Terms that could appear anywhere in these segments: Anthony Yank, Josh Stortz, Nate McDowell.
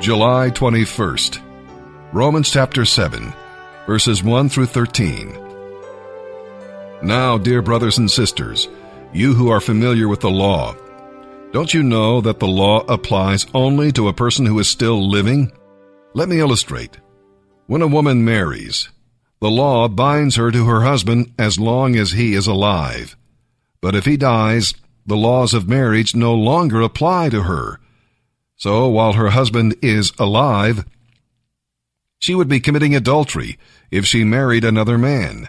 July 21st, Romans chapter 7, verses 1 through 13. Now, dear brothers and sisters, you who are familiar with the law, don't you know that the law applies only to a person who is still living? Let me illustrate. When a woman marries, the law binds her to her husband as long as he is alive. But if he dies, the laws of marriage no longer apply to her. So while her husband is alive, she would be committing adultery if she married another man.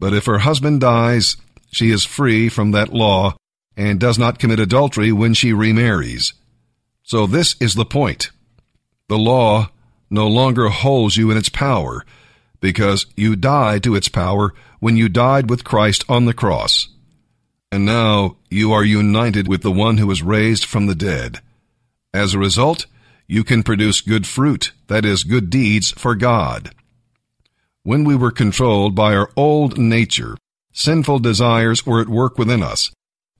But if her husband dies, she is free from that law and does not commit adultery when she remarries. So this is the point. The law no longer holds you in its power, because you died to its power when you died with Christ on the cross. And now you are united with the one who was raised from the dead. As a result, you can produce good fruit, that is, good deeds for God. When we were controlled by our old nature, sinful desires were at work within us,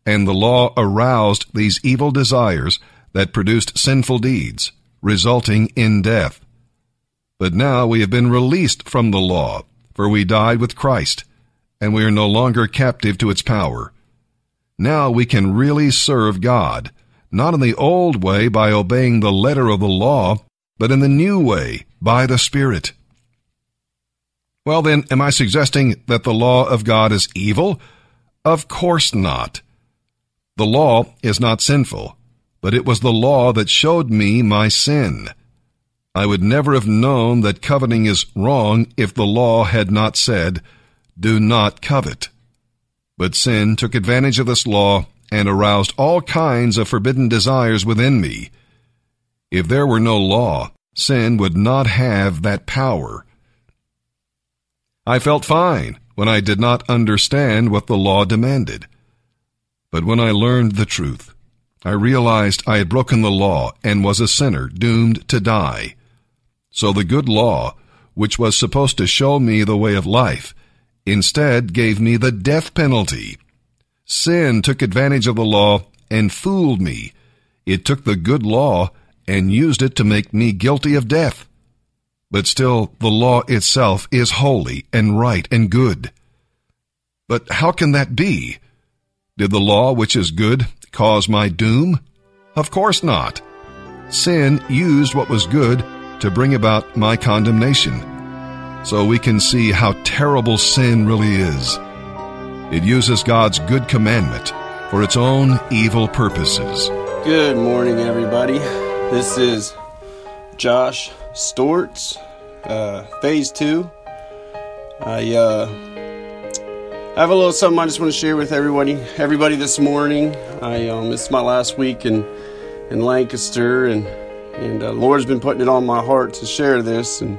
and the law aroused these evil desires that produced sinful deeds, resulting in death. But now we have been released from the law, for we died with Christ, and we are no longer captive to its power. Now we can really serve God, not in the old way by obeying the letter of the law, but in the new way by the Spirit. Well then, am I suggesting that the law of God is evil? Of course not. The law is not sinful, but it was the law that showed me my sin. I would never have known that coveting is wrong if the law had not said, "Do not covet." But sin took advantage of this law and aroused all kinds of forbidden desires within me. If there were no law, sin would not have that power. I felt fine when I did not understand what the law demanded. But when I learned the truth, I realized I had broken the law and was a sinner doomed to die. So the good law, which was supposed to show me the way of life, instead gave me the death penalty. Sin took advantage of the law and fooled me. It took the good law and used it to make me guilty of death. But still, the law itself is holy and right and good. But how can that be? Did the law, which is good, cause my doom? Of course not. Sin used what was good to bring about my condemnation. So we can see how terrible sin really is. It uses God's good commandment for its own evil purposes. Good morning, everybody. This is Josh Stortz, Phase 2. I have a little something I just want to share with everybody this morning. It's my last week in Lancaster, and Lord's been putting it on my heart to share this, and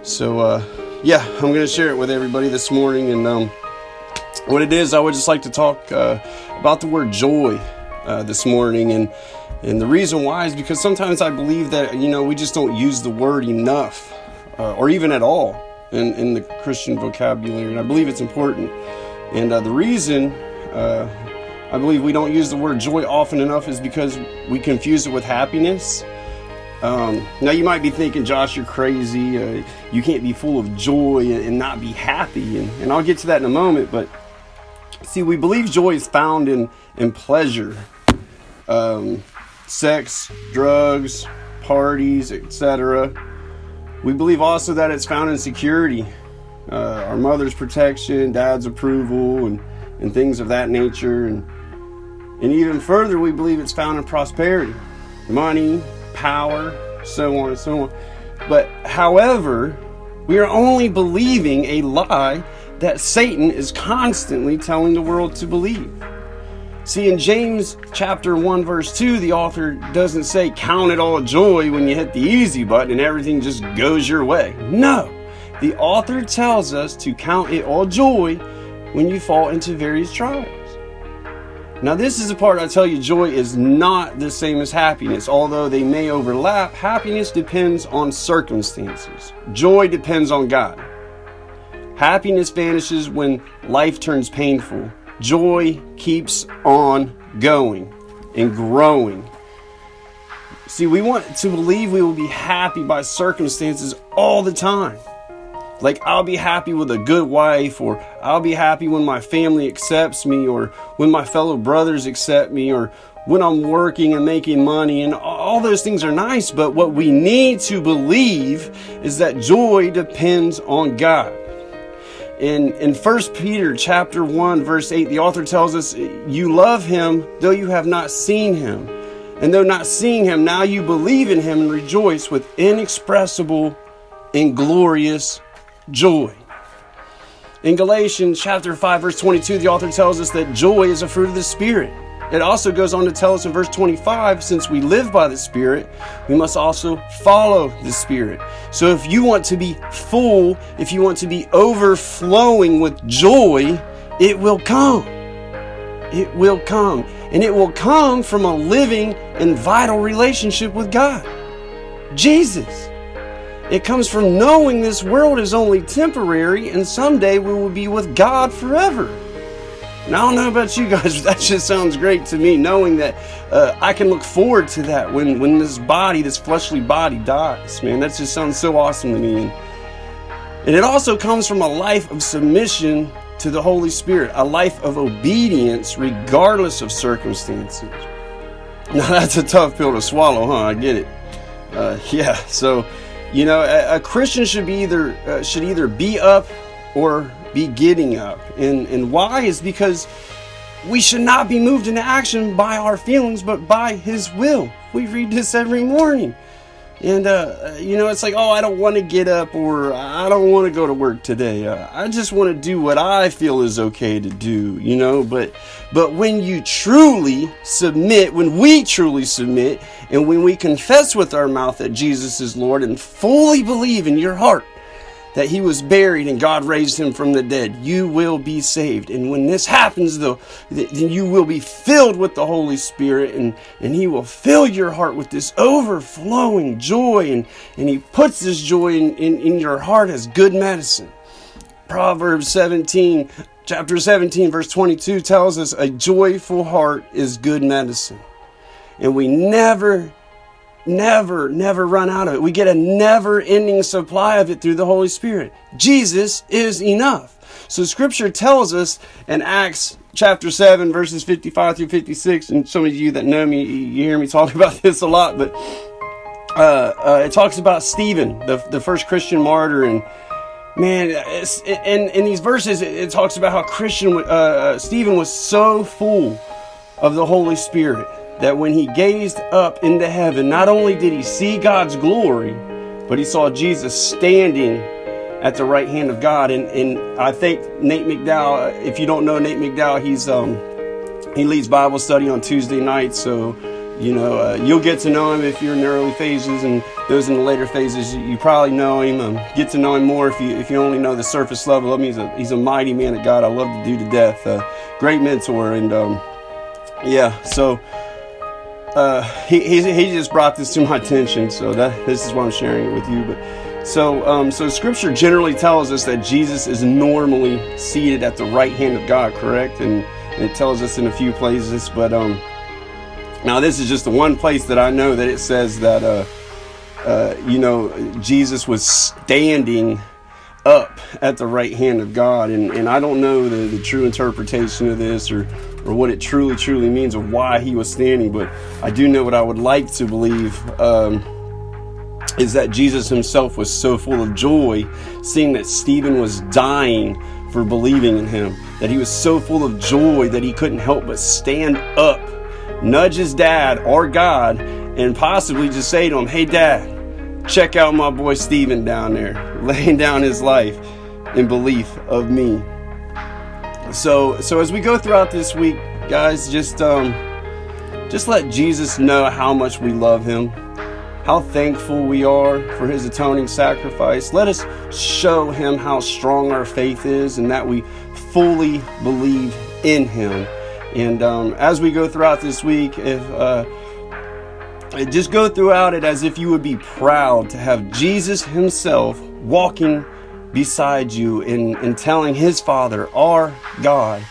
so, I'm going to share it with everybody this morning. And what it is, I would just like to talk about the word joy this morning. And the reason why is because sometimes I believe that, we just don't use the word enough or even at all in the Christian vocabulary. And I believe it's important. And the reason I believe we don't use the word joy often enough is because we confuse it with happiness. Now you might be thinking, Josh, you're crazy. You can't be full of joy and not be happy. And I'll get to that in a moment. But see, we believe joy is found in pleasure, sex, drugs, parties, etc. We believe also that it's found in security, our mother's protection, dad's approval, and things of that nature. And even further, we believe it's found in prosperity, money, power, so on and so on. But however, we are only believing a lie that Satan is constantly telling the world to believe. See, in James chapter 1 verse 2, the author doesn't say count it all joy when you hit the easy button and everything just goes your way. No, the author tells us to count it all joy when you fall into various trials. Now, this is the part I tell you, joy is not the same as happiness. Although they may overlap, happiness depends on circumstances. Joy depends on God. Happiness vanishes when life turns painful. Joy keeps on going and growing. See, we want to believe we will be happy by circumstances all the time. Like, I'll be happy with a good wife, or I'll be happy when my family accepts me, or when my fellow brothers accept me, or when I'm working and making money. And all those things are nice, but what we need to believe is that joy depends on God. In 1 Peter chapter 1, verse 8, the author tells us, "You love him, though you have not seen him. And though not seeing him, now you believe in him and rejoice with inexpressible and glorious joy." In Galatians chapter 5, verse 22, the author tells us that joy is a fruit of the Spirit. It also goes on to tell us in verse 25, since we live by the Spirit, we must also follow the Spirit. So if you want to be full, if you want to be overflowing with joy, it will come. It will come. And it will come from a living and vital relationship with God, Jesus. It comes from knowing this world is only temporary and someday we will be with God forever. And I don't know about you guys, but that just sounds great to me, knowing that I can look forward to that when this body, this fleshly body dies. Man, that just sounds so awesome to me. And it also comes from a life of submission to the Holy Spirit, a life of obedience regardless of circumstances. Now, that's a tough pill to swallow, huh? I get it. So... you know, a Christian should be either be up or be getting up. And why is because we should not be moved into action by our feelings, but by his will. We read this every morning. And, it's like, I don't want to get up, or I don't want to go to work today. I just want to do what I feel is okay to do, But when you truly submit, when we truly submit, and when we confess with our mouth that Jesus is Lord and fully believe in your heart that he was buried and God raised him from the dead, you will be saved. And when this happens, then you will be filled with the Holy Spirit, and he will fill your heart with this overflowing joy, and he puts this joy in your heart as good medicine. Proverbs chapter 17, verse 22 tells us a joyful heart is good medicine. And we never run out of it. We get a never-ending supply of it through the Holy Spirit. Jesus is enough. So Scripture tells us in Acts chapter 7, verses 55 through 56, and some of you that know me, you hear me talk about this a lot, but it talks about Stephen, the first Christian martyr, and man, in these verses, it talks about how Stephen was so full of the Holy Spirit that when he gazed up into heaven, not only did he see God's glory, but he saw Jesus standing at the right hand of God. And I think Nate McDowell, if you don't know Nate McDowell, he's he leads Bible study on Tuesday nights. So, you'll get to know him if you're in the early phases, and those in the later phases, you probably know him. Get to know him more if you only know the surface level. I mean, he's a mighty man of God. I love the dude to death. Great mentor. And he just brought this to my attention, so this is why I'm sharing it with you. But so Scripture generally tells us that Jesus is normally seated at the right hand of God, correct? And it tells us in a few places, but now this is just the one place that I know that it says that Jesus was standing up at the right hand of God, and I don't know the true interpretation of this or what it truly means or why he was standing, but I do know what I would like to believe is that Jesus himself was so full of joy, seeing that Stephen was dying for believing in him, that he was so full of joy that he couldn't help but stand up, nudge his dad or God, and possibly just say to him, "Hey, Dad, check out my boy Stephen down there, laying down his life in belief of me." So as we go throughout this week, guys, just let Jesus know how much we love him, how thankful we are for his atoning sacrifice. Let us show him how strong our faith is and that we fully believe in him. And as we go throughout this week, just go throughout it as if you would be proud to have Jesus himself walking beside you and telling his Father, our God,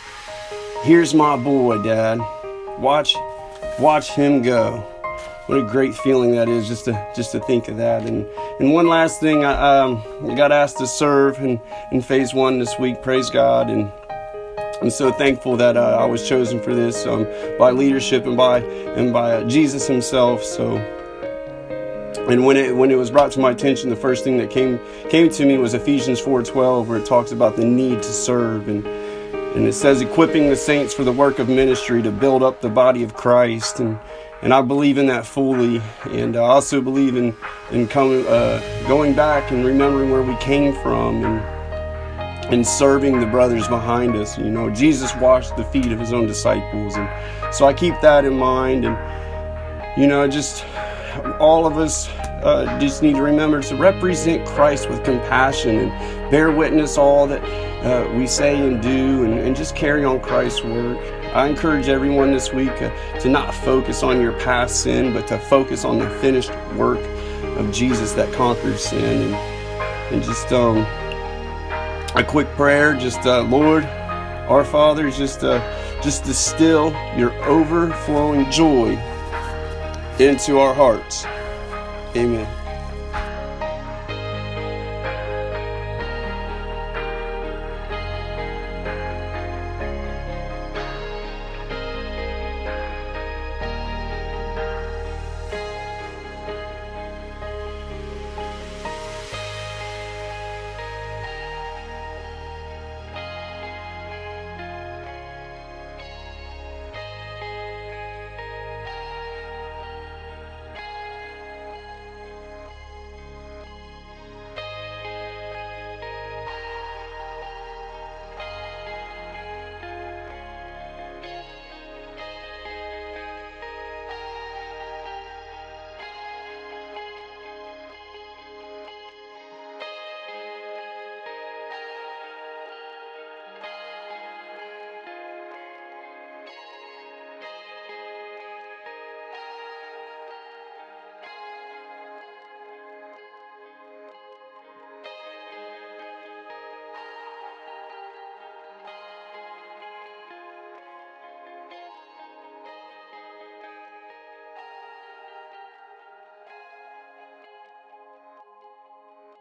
"Here's my boy, Dad. Watch him go." what a great feeling that is, just to think of that. And one last thing, I got asked to serve in phase one this week. Praise God, and I'm so thankful that I was chosen for this by leadership and by Jesus Himself. So. And when it was brought to my attention, the first thing that came to me was Ephesians 4:12, where it talks about the need to serve. And it says, equipping the saints for the work of ministry to build up the body of Christ. And I believe in that fully. And I also believe in going back and remembering where we came from and serving the brothers behind us. You know, Jesus washed the feet of His own disciples. And so I keep that in mind. And, you know, just... all of us just need to remember to represent Christ with compassion and bear witness all that we say and do, and just carry on Christ's work. I encourage everyone this week to not focus on your past sin, but to focus on the finished work of Jesus that conquers sin. And just a quick prayer, just Lord, our Father, just distill your overflowing joy into our hearts. Amen.